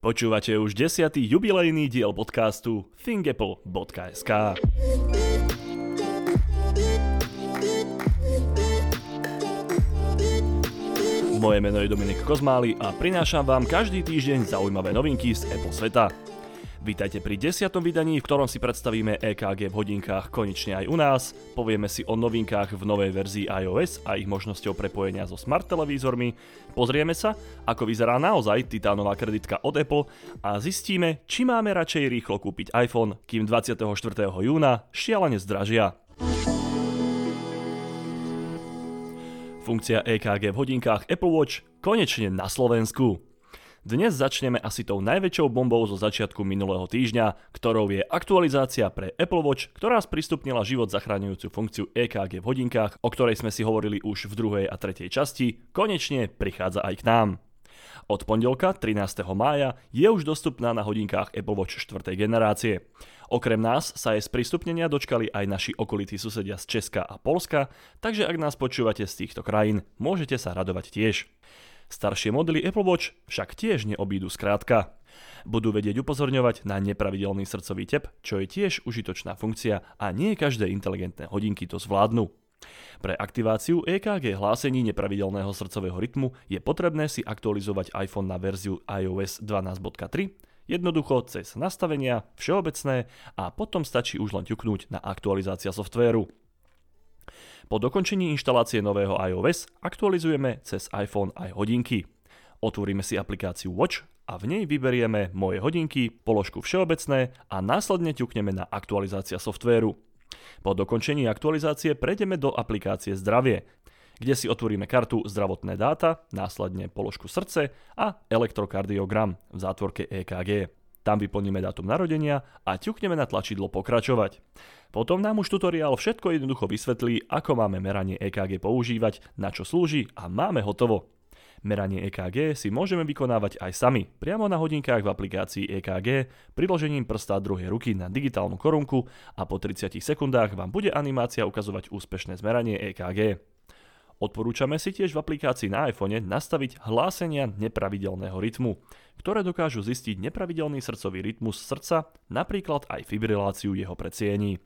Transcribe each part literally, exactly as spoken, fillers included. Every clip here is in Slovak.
Počúvate už desiaty jubilejný diel podcastu think apple bodka es ká. Moje meno je Dominik Kozmály a prinášam vám každý týždeň zaujímavé novinky z Apple sveta. Vítajte pri desiatom vydaní, v ktorom si predstavíme é ká gé v hodinkách konečne aj u nás, povieme si o novinkách v novej verzii iOS a ich možnosťou prepojenia so smart televízormi, pozrieme sa, ako vyzerá naozaj titánová kreditka od Apple a zistíme, či máme radšej rýchlo kúpiť iPhone, kým dvadsiateho štvrtého júna šialene zdražia. Funkcia é ká gé v hodinkách Apple Watch konečne na Slovensku. Dnes začneme asi tou najväčšou bombou zo začiatku minulého týždňa, ktorou je aktualizácia pre Apple Watch, ktorá sprístupnila život zachraňujúcu funkciu é ká gé v hodinkách, o ktorej sme si hovorili už v druhej a tretej časti, konečne prichádza aj k nám. Od pondelka trinásteho mája je už dostupná na hodinkách Apple Watch štvrtej generácie. Okrem nás sa jej sprístupnenia dočkali aj naši okolití susedia z Česka a Poľska, takže ak nás počúvate z týchto krajín, môžete sa radovať tiež. Staršie modely Apple Watch však tiež neobídu skrátka. Budú vedieť upozorňovať na nepravidelný srdcový tep, čo je tiež užitočná funkcia a nie každé inteligentné hodinky to zvládnu. Pre aktiváciu é ká gé hlásení nepravidelného srdcového rytmu je potrebné si aktualizovať iPhone na verziu iOS dvanásť bodka tri, jednoducho cez nastavenia, všeobecné a potom stačí už len ťuknúť na aktualizácia softvéru. Po dokončení inštalácie nového iOS aktualizujeme cez iPhone aj hodinky. Otvoríme si aplikáciu Watch a v nej vyberieme Moje hodinky, položku Všeobecné a následne ťukneme na Aktualizácia softvéru. Po dokončení aktualizácie prejdeme do aplikácie Zdravie, kde si otvoríme kartu Zdravotné dáta, následne položku Srdce a Elektrokardiogram v zátvorke é ká gé. Tam vyplníme dátum narodenia a ťukneme na tlačidlo Pokračovať. Potom nám už tutoriál všetko jednoducho vysvetlí, ako máme meranie é ká gé používať, na čo slúži a máme hotovo. Meranie é ká gé si môžeme vykonávať aj sami, priamo na hodinkách v aplikácii é ká gé, priložením prsta druhej ruky na digitálnu korunku a po tridsiatich sekundách vám bude animácia ukazovať úspešné zmeranie é ká gé. Odporúčame si tiež v aplikácii na iPhone nastaviť hlásenia nepravidelného rytmu, ktoré dokážu zistiť nepravidelný srdcový rytmus srdca, napríklad aj fibriláciu jeho predsiení.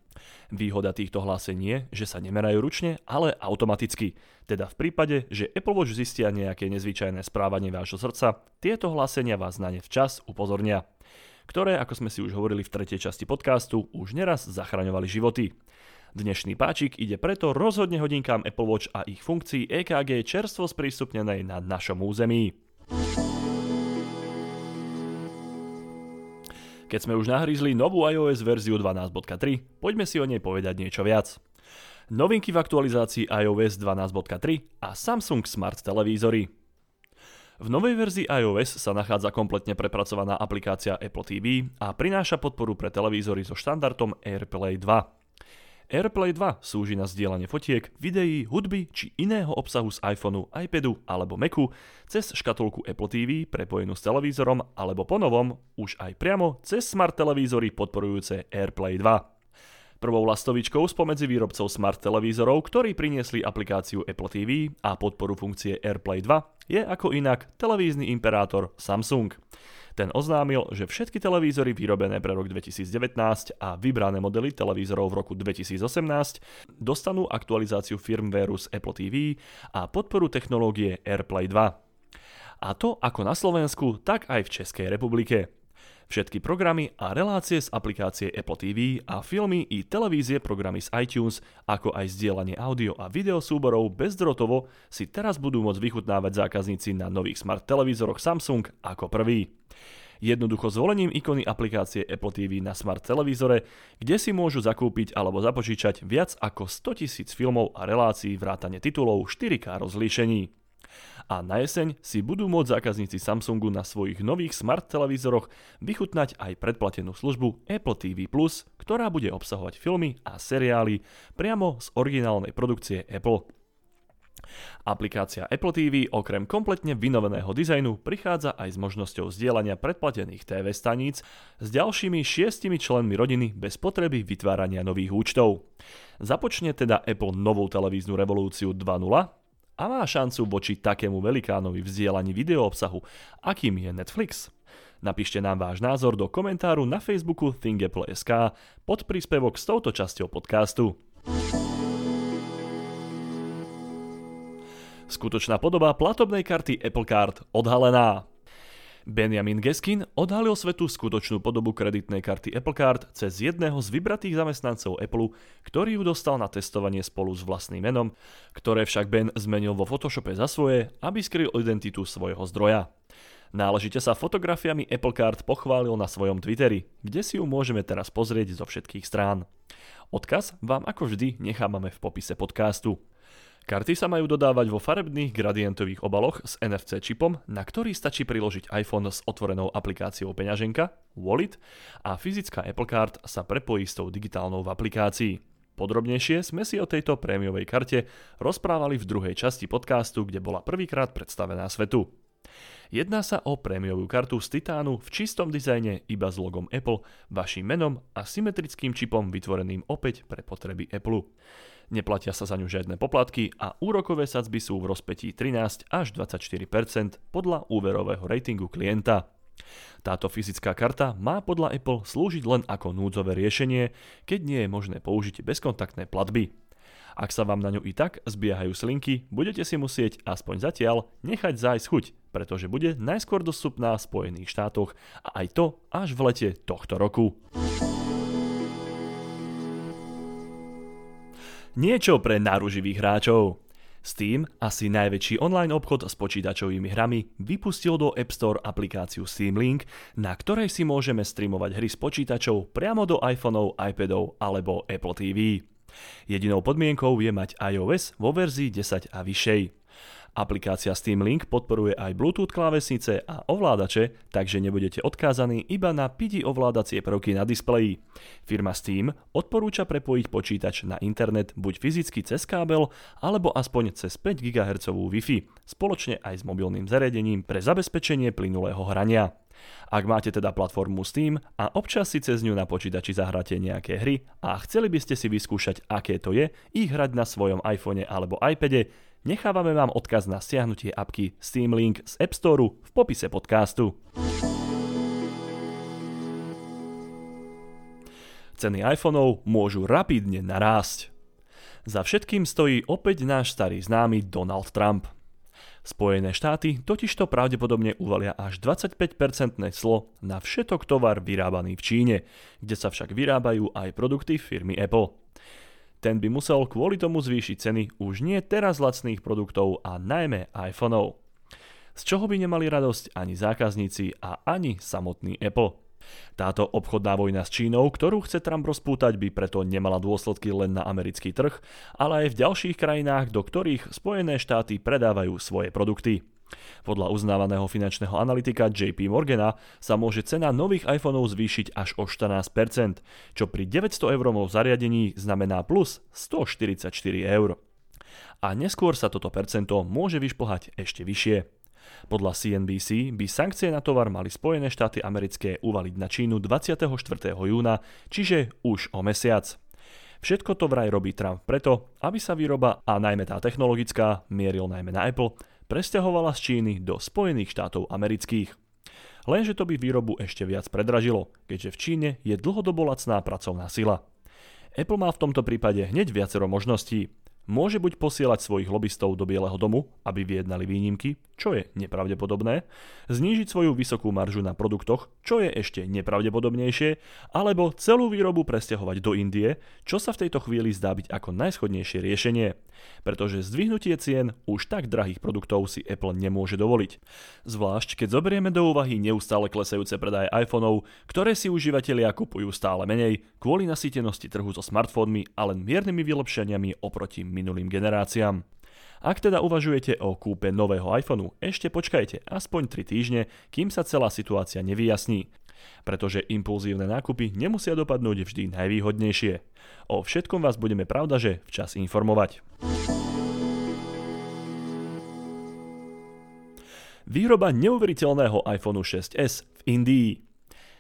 Výhoda týchto hlásení je, že sa nemerajú ručne, ale automaticky. Teda v prípade, že Apple Watch zistia nejaké nezvyčajné správanie vášho srdca, tieto hlásenia vás na ne včas upozornia, ktoré, ako sme si už hovorili v tretej časti podcastu, už neraz zachraňovali životy. Dnešný páčik ide preto rozhodne hodinkám Apple Watch a ich funkcií é ká gé čerstvo sprístupnenej na našom území. Keď sme už nahrízli novú iOS verziu dvanásť bodka tri, poďme si o nej povedať niečo viac. Novinky v aktualizácii iOS dvanásť bodka tri a Samsung Smart televízory. V novej verzii iOS sa nachádza kompletne prepracovaná aplikácia Apple tí ví a prináša podporu pre televízory so štandardom AirPlay dva. AirPlay dva slúži na zdieľanie fotiek, videí, hudby či iného obsahu z iPhoneu, iPadu alebo Macu cez škatulku Apple tí ví prepojenú s televízorom alebo ponovom už aj priamo cez smart televízory podporujúce AirPlay dva. Prvou lastovičkou spomedzi výrobcov smart televízorov, ktorí priniesli aplikáciu Apple tí ví a podporu funkcie AirPlay dva, je ako inak televízny imperátor Samsung. Ten oznámil, že všetky televízory vyrobené pre rok dvetisícdevätnásť a vybrané modely televízorov v roku dvetisícosemnásť dostanú aktualizáciu firmwareu z Apple tí ví a podporu technológie AirPlay dva. A to ako na Slovensku, tak aj v Českej republike. Všetky programy a relácie z aplikácie Apple tí ví a filmy i televízie, programy z iTunes, ako aj zdieľanie audio a video súborov bezdrôtovo si teraz budú môcť vychutnávať zákazníci na nových smart televízoroch Samsung ako prvý. Jednoducho zvolením ikony aplikácie Apple tí ví na smart televízore, kde si môžu zakúpiť alebo zapožičať viac ako stotisíc filmov a relácií vrátane titulov štyri ká rozlíšení. A na jeseň si budú môcť zákazníci Samsungu na svojich nových smart televízoroch vychutnať aj predplatenú službu Apple tí ví plus, ktorá bude obsahovať filmy a seriály priamo z originálnej produkcie Apple. Aplikácia Apple tí ví okrem kompletne vynoveného dizajnu prichádza aj s možnosťou zdieľania predplatených té vé staníc s ďalšími šiestimi členmi rodiny bez potreby vytvárania nových účtov. Započne teda Apple novú televíznu revolúciu dva bodka nula, a má šancu voči takému velikánovi v zdieľaní videoobsahu, akým je Netflix. Napíšte nám váš názor do komentáru na Facebooku think apple bodka es ká pod príspevok s touto časťou podcastu. Skutočná podoba platobnej karty Apple Card odhalená. Benjamin Geskin odhalil svetu skutočnú podobu kreditnej karty Apple Card cez jedného z vybratých zamestnancov Apple, ktorý ju dostal na testovanie spolu s vlastným menom, ktoré však Ben zmenil vo Photoshope za svoje, aby skryl identitu svojho zdroja. Náležite sa fotografiami Apple Card pochválil na svojom Twitteri, kde si ju môžeme teraz pozrieť zo všetkých strán. Odkaz vám ako vždy nechávame v popise podcastu. Karty sa majú dodávať vo farebných gradientových obaloch s en ef cé čipom, na ktorý stačí priložiť iPhone s otvorenou aplikáciou peňaženka, Wallet, a fyzická Apple Card sa prepojí s tou digitálnou v aplikácii. Podrobnejšie sme si o tejto prémiovej karte rozprávali v druhej časti podcastu, kde bola prvýkrát predstavená svetu. Jedná sa o prémiovú kartu z titánu v čistom dizajne iba s logom Apple, vaším menom a symetrickým čipom vytvoreným opäť pre potreby Apple. Neplatia sa za ňu žiadne poplatky a úrokové sadzby sú v rozpetí trinásť až dvadsaťštyri percent podľa úverového ratingu klienta. Táto fyzická karta má podľa Apple slúžiť len ako núdzové riešenie, keď nie je možné použiť bezkontaktné platby. Ak sa vám na ňu i tak zbiehajú slinky, budete si musieť aspoň zatiaľ nechať zájsť chuť, pretože bude najskôr dostupná v Spojených štátoch a aj to až v lete tohto roku. Niečo pre náruživých hráčov. Steam, asi najväčší online obchod s počítačovými hrami, vypustil do App Store aplikáciu Steam Link, na ktorej si môžeme streamovať hry z počítačov priamo do iPhoneov, iPadov alebo Apple tí ví. Jedinou podmienkou je mať iOS vo verzii desať a vyššej. Aplikácia Steam Link podporuje aj Bluetooth klávesnice a ovládače, takže nebudete odkázaní iba na pidi ovládacie prvky na displeji. Firma Steam odporúča prepojiť počítač na internet buď fyzicky cez kábel, alebo aspoň cez päť gigahertzov Wi-Fi, spoločne aj s mobilným zariadením pre zabezpečenie plynulého hrania. Ak máte teda platformu Steam a občas si cez ňu na počítači zahráte nejaké hry a chceli by ste si vyskúšať, aké to je, ich hrať na svojom iPhone alebo iPade, nechávame vám odkaz na stiahnutie apky Steam Link z App Store v popise podcastu. Ceny iPhoneov môžu rapidne narásť. Za všetkým stojí opäť náš starý známy Donald Trump. Spojené štáty totižto pravdepodobne uvalia až dvadsaťpäť percentné clo na všetok tovar vyrábaný v Číne, kde sa však vyrábajú aj produkty firmy Apple. Ten by musel kvôli tomu zvýšiť ceny už nie teraz lacných produktov a najmä iPhoneov. Z čoho by nemali radosť ani zákazníci a ani samotný Apple. Táto obchodná vojna s Čínou, ktorú chce Trump rozpútať, by preto nemala dôsledky len na americký trh, ale aj v ďalších krajinách, do ktorých Spojené štáty predávajú svoje produkty. Podľa uznávaného finančného analytika J P Morgana sa môže cena nových iPhoneov zvýšiť až o štrnásť percent, čo pri deväťsto eurovom zariadení znamená plus stoštyridsaťštyri eur. A neskôr sa toto percento môže vyšplhať ešte vyššie. Podľa C N B C by sankcie na tovar mali Spojené štáty americké uvaliť na Čínu dvadsiateho štvrtého júna, čiže už o mesiac. Všetko to vraj robí Trump preto, aby sa výroba, a najmä tá technologická, mieril najmä na Apple, presťahovala z Číny do Spojených štátov amerických. Lenže to by výrobu ešte viac predražilo, keďže v Číne je dlhodobo lacná pracovná sila. Apple má v tomto prípade hneď viacero možností. Môže buď posielať svojich lobistov do Bieleho domu, aby vyjednali výnimky, čo je nepravdepodobné, znížiť svoju vysokú maržu na produktoch, čo je ešte nepravdepodobnejšie, alebo celú výrobu presťahovať do Indie, čo sa v tejto chvíli zdá byť ako najschodnejšie riešenie. Pretože zdvihnutie cien už tak drahých produktov si Apple nemôže dovoliť. Zvlášť keď zoberieme do úvahy neustále klesajúce predaje iPhoneov, ktoré si užívateľia kupujú stále menej kvôli nasýtenosti trhu so smartfónmi a len miernymi vylepšeniami oproti minulým generáciám. Ak teda uvažujete o kúpe nového iPhoneu, ešte počkajte aspoň tri týždne, kým sa celá situácia nevyjasní, pretože impulzívne nákupy nemusia dopadnúť vždy najvýhodnejšie. O všetkom vás budeme pravdaže včas informovať. Výroba neuveriteľného iPhone šesť es v Indii.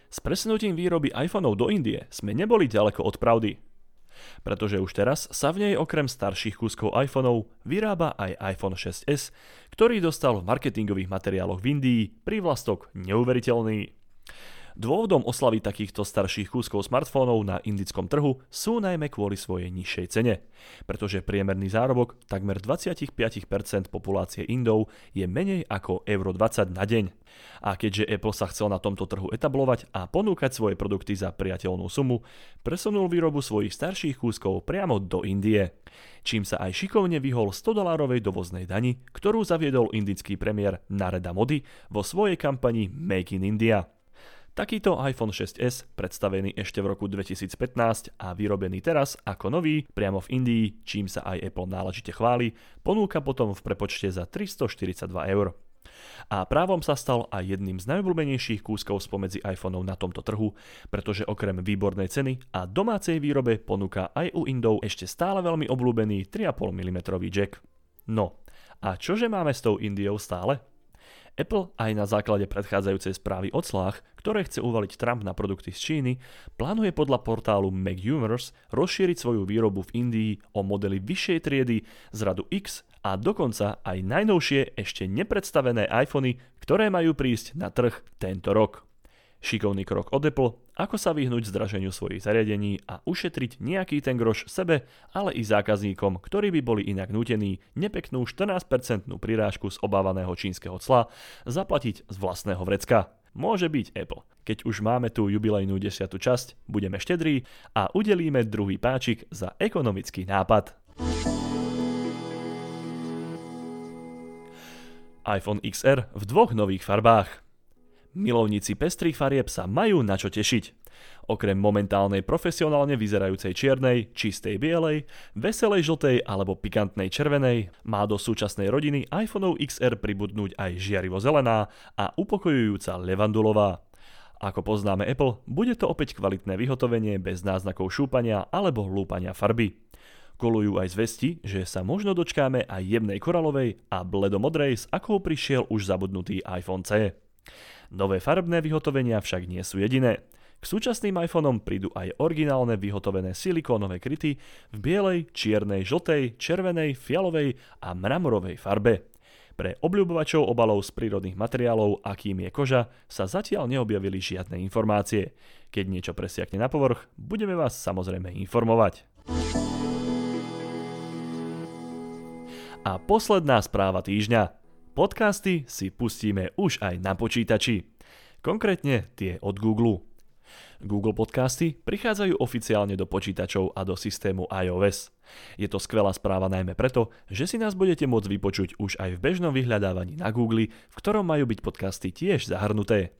S presunutím výroby iPhoneov do Indie sme neboli ďaleko od pravdy, pretože už teraz sa v nej okrem starších kúskov iPhoneov vyrába aj iPhone šesť es, ktorý dostal v marketingových materiáloch v Indii prívlastok neuveriteľný. Dôvodom oslavy takýchto starších kúskov smartfónov na indickom trhu sú najmä kvôli svojej nižšej cene, pretože priemerný zárobok takmer dvadsaťpäť percent populácie Indov je menej ako euro dvadsať na deň. A keďže Apple sa chcel na tomto trhu etablovať a ponúkať svoje produkty za priateľnú sumu, presunul výrobu svojich starších kúskov priamo do Indie, čím sa aj šikovne vyhol sto dolárovej dovoznej dani, ktorú zaviedol indický premiér Narendra Modi vo svojej kampani Make in India. Takýto iPhone šesť es, predstavený ešte v roku dvetisícpätnásť a vyrobený teraz ako nový priamo v Indii, čím sa aj Apple náležite chváli, ponúka potom v prepočte za tristoštyridsaťdva eur. A právom sa stal aj jedným z najobľúbenejších kúskov spomedzi iPhoneov na tomto trhu, pretože okrem výbornej ceny a domácej výrobe ponúka aj u Indov ešte stále veľmi obľúbený tri a pol milimetra jack. No, a čože máme s tou Indiou stále? Apple aj na základe predchádzajúcej správy o clách, ktoré chce uvaliť Trump na produkty z Číny, plánuje podľa portálu MacRumors rozšíriť svoju výrobu v Indii o modely vyššej triedy z radu X a dokonca aj najnovšie ešte nepredstavené iPhony, ktoré majú prísť na trh tento rok. Šikovný krok od Apple, ako sa vyhnúť zdraženiu svojich zariadení a ušetriť nejaký ten groš sebe, ale i zákazníkom, ktorí by boli inak nútení nepeknú štrnásť percent prirážku z obávaného čínskeho cla zaplatiť z vlastného vrecka. Môže byť Apple. Keď už máme tú jubilejnú desiatu časť, budeme štedrí a udelíme druhý páčik za ekonomický nápad. iPhone iks er v dvoch nových farbách. Milovníci pestrých farieb sa majú na čo tešiť. Okrem momentálnej profesionálne vyzerajúcej čiernej, čistej bielej, veselej žltej alebo pikantnej červenej má do súčasnej rodiny iPhoneov iks er pribudnúť aj žiarivo zelená a upokojujúca levandulová. Ako poznáme Apple, bude to opäť kvalitné vyhotovenie bez náznakov šúpania alebo hlúpania farby. Kolujú aj zvesti, že sa možno dočkáme aj jemnej koralovej a bledomodrej, s akou prišiel už zabudnutý iPhone C. Nové farbné vyhotovenia však nie sú jediné. K súčasným iPhonom prídu aj originálne vyhotovené silikónové kryty v bielej, čiernej, žltej, červenej, fialovej a mramorovej farbe. Pre obľúbovačov obalov z prírodných materiálov, akým je koža, sa zatiaľ neobjavili žiadne informácie. Keď niečo presiakne na povrch, budeme vás samozrejme informovať. A posledná správa týždňa. Podcasty si pustíme už aj na počítači. Konkrétne tie od Google. Google Podcasty prichádzajú oficiálne do počítačov a do systému iOS. Je to skvelá správa najmä preto, že si nás budete môcť vypočuť už aj v bežnom vyhľadávaní na Google, v ktorom majú byť podcasty tiež zahrnuté.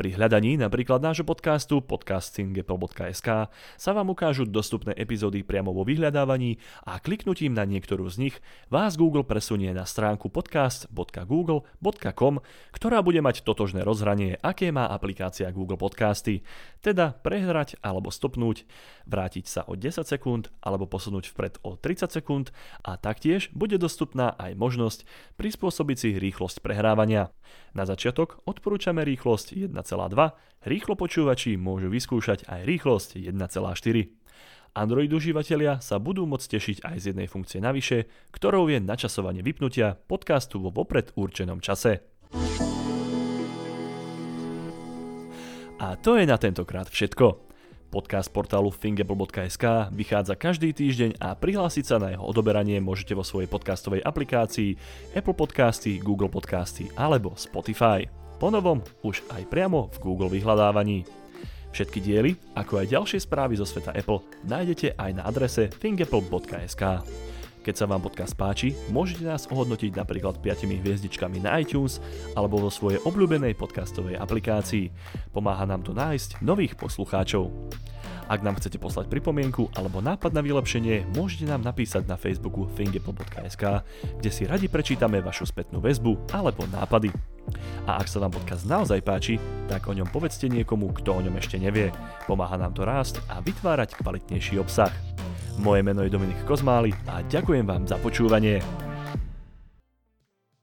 Pri hľadaní napríklad nášho podcastu podcasting bodka es ká sa vám ukážu dostupné epizódy priamo vo vyhľadávaní a kliknutím na niektorú z nich vás Google presunie na stránku podcast bodka google bodka com, ktorá bude mať totožné rozhranie, aké má aplikácia Google Podcasty, teda prehrať alebo stopnúť, vrátiť sa o desať sekúnd alebo posunúť vpred o tridsať sekúnd, a taktiež bude dostupná aj možnosť prispôsobiť si rýchlosť prehrávania. Na začiatok odporúčame rýchlosť jeden celá dva, rýchlo počúvači môžu vyskúšať aj rýchlosť jeden celá štyri. Android užívateľia sa budú môcť tešiť aj z jednej funkcie navyše, ktorou je načasovanie vypnutia podcastu vo vopred určenom čase. A to je na tentokrát všetko. Podcast portálu fingeapple bodka es ká vychádza každý týždeň a prihlásiť sa na jeho odoberanie môžete vo svojej podcastovej aplikácii Apple Podcasty, Google Podcasty alebo Spotify. Po novom už aj priamo v Google vyhľadávaní. Všetky diely, ako aj ďalšie správy zo sveta Apple, nájdete aj na adrese fingeapple bodka es ká. Keď sa vám podcast páči, môžete nás ohodnotiť napríklad piatimi hviezdičkami na iTunes alebo vo svojej obľúbenej podcastovej aplikácii. Pomáha nám to nájsť nových poslucháčov. Ak nám chcete poslať pripomienku alebo nápad na vylepšenie, môžete nám napísať na Facebooku fingeapple bodka es ká, kde si radi prečítame vašu spätnú väzbu alebo nápady. A ak sa vám podcast naozaj páči, tak o ňom povedzte niekomu, kto o ňom ešte nevie. Pomáha nám to rásť a vytvárať kvalitnejší obsah. Moje meno je Dominik Kozmály a ďakujem vám za počúvanie.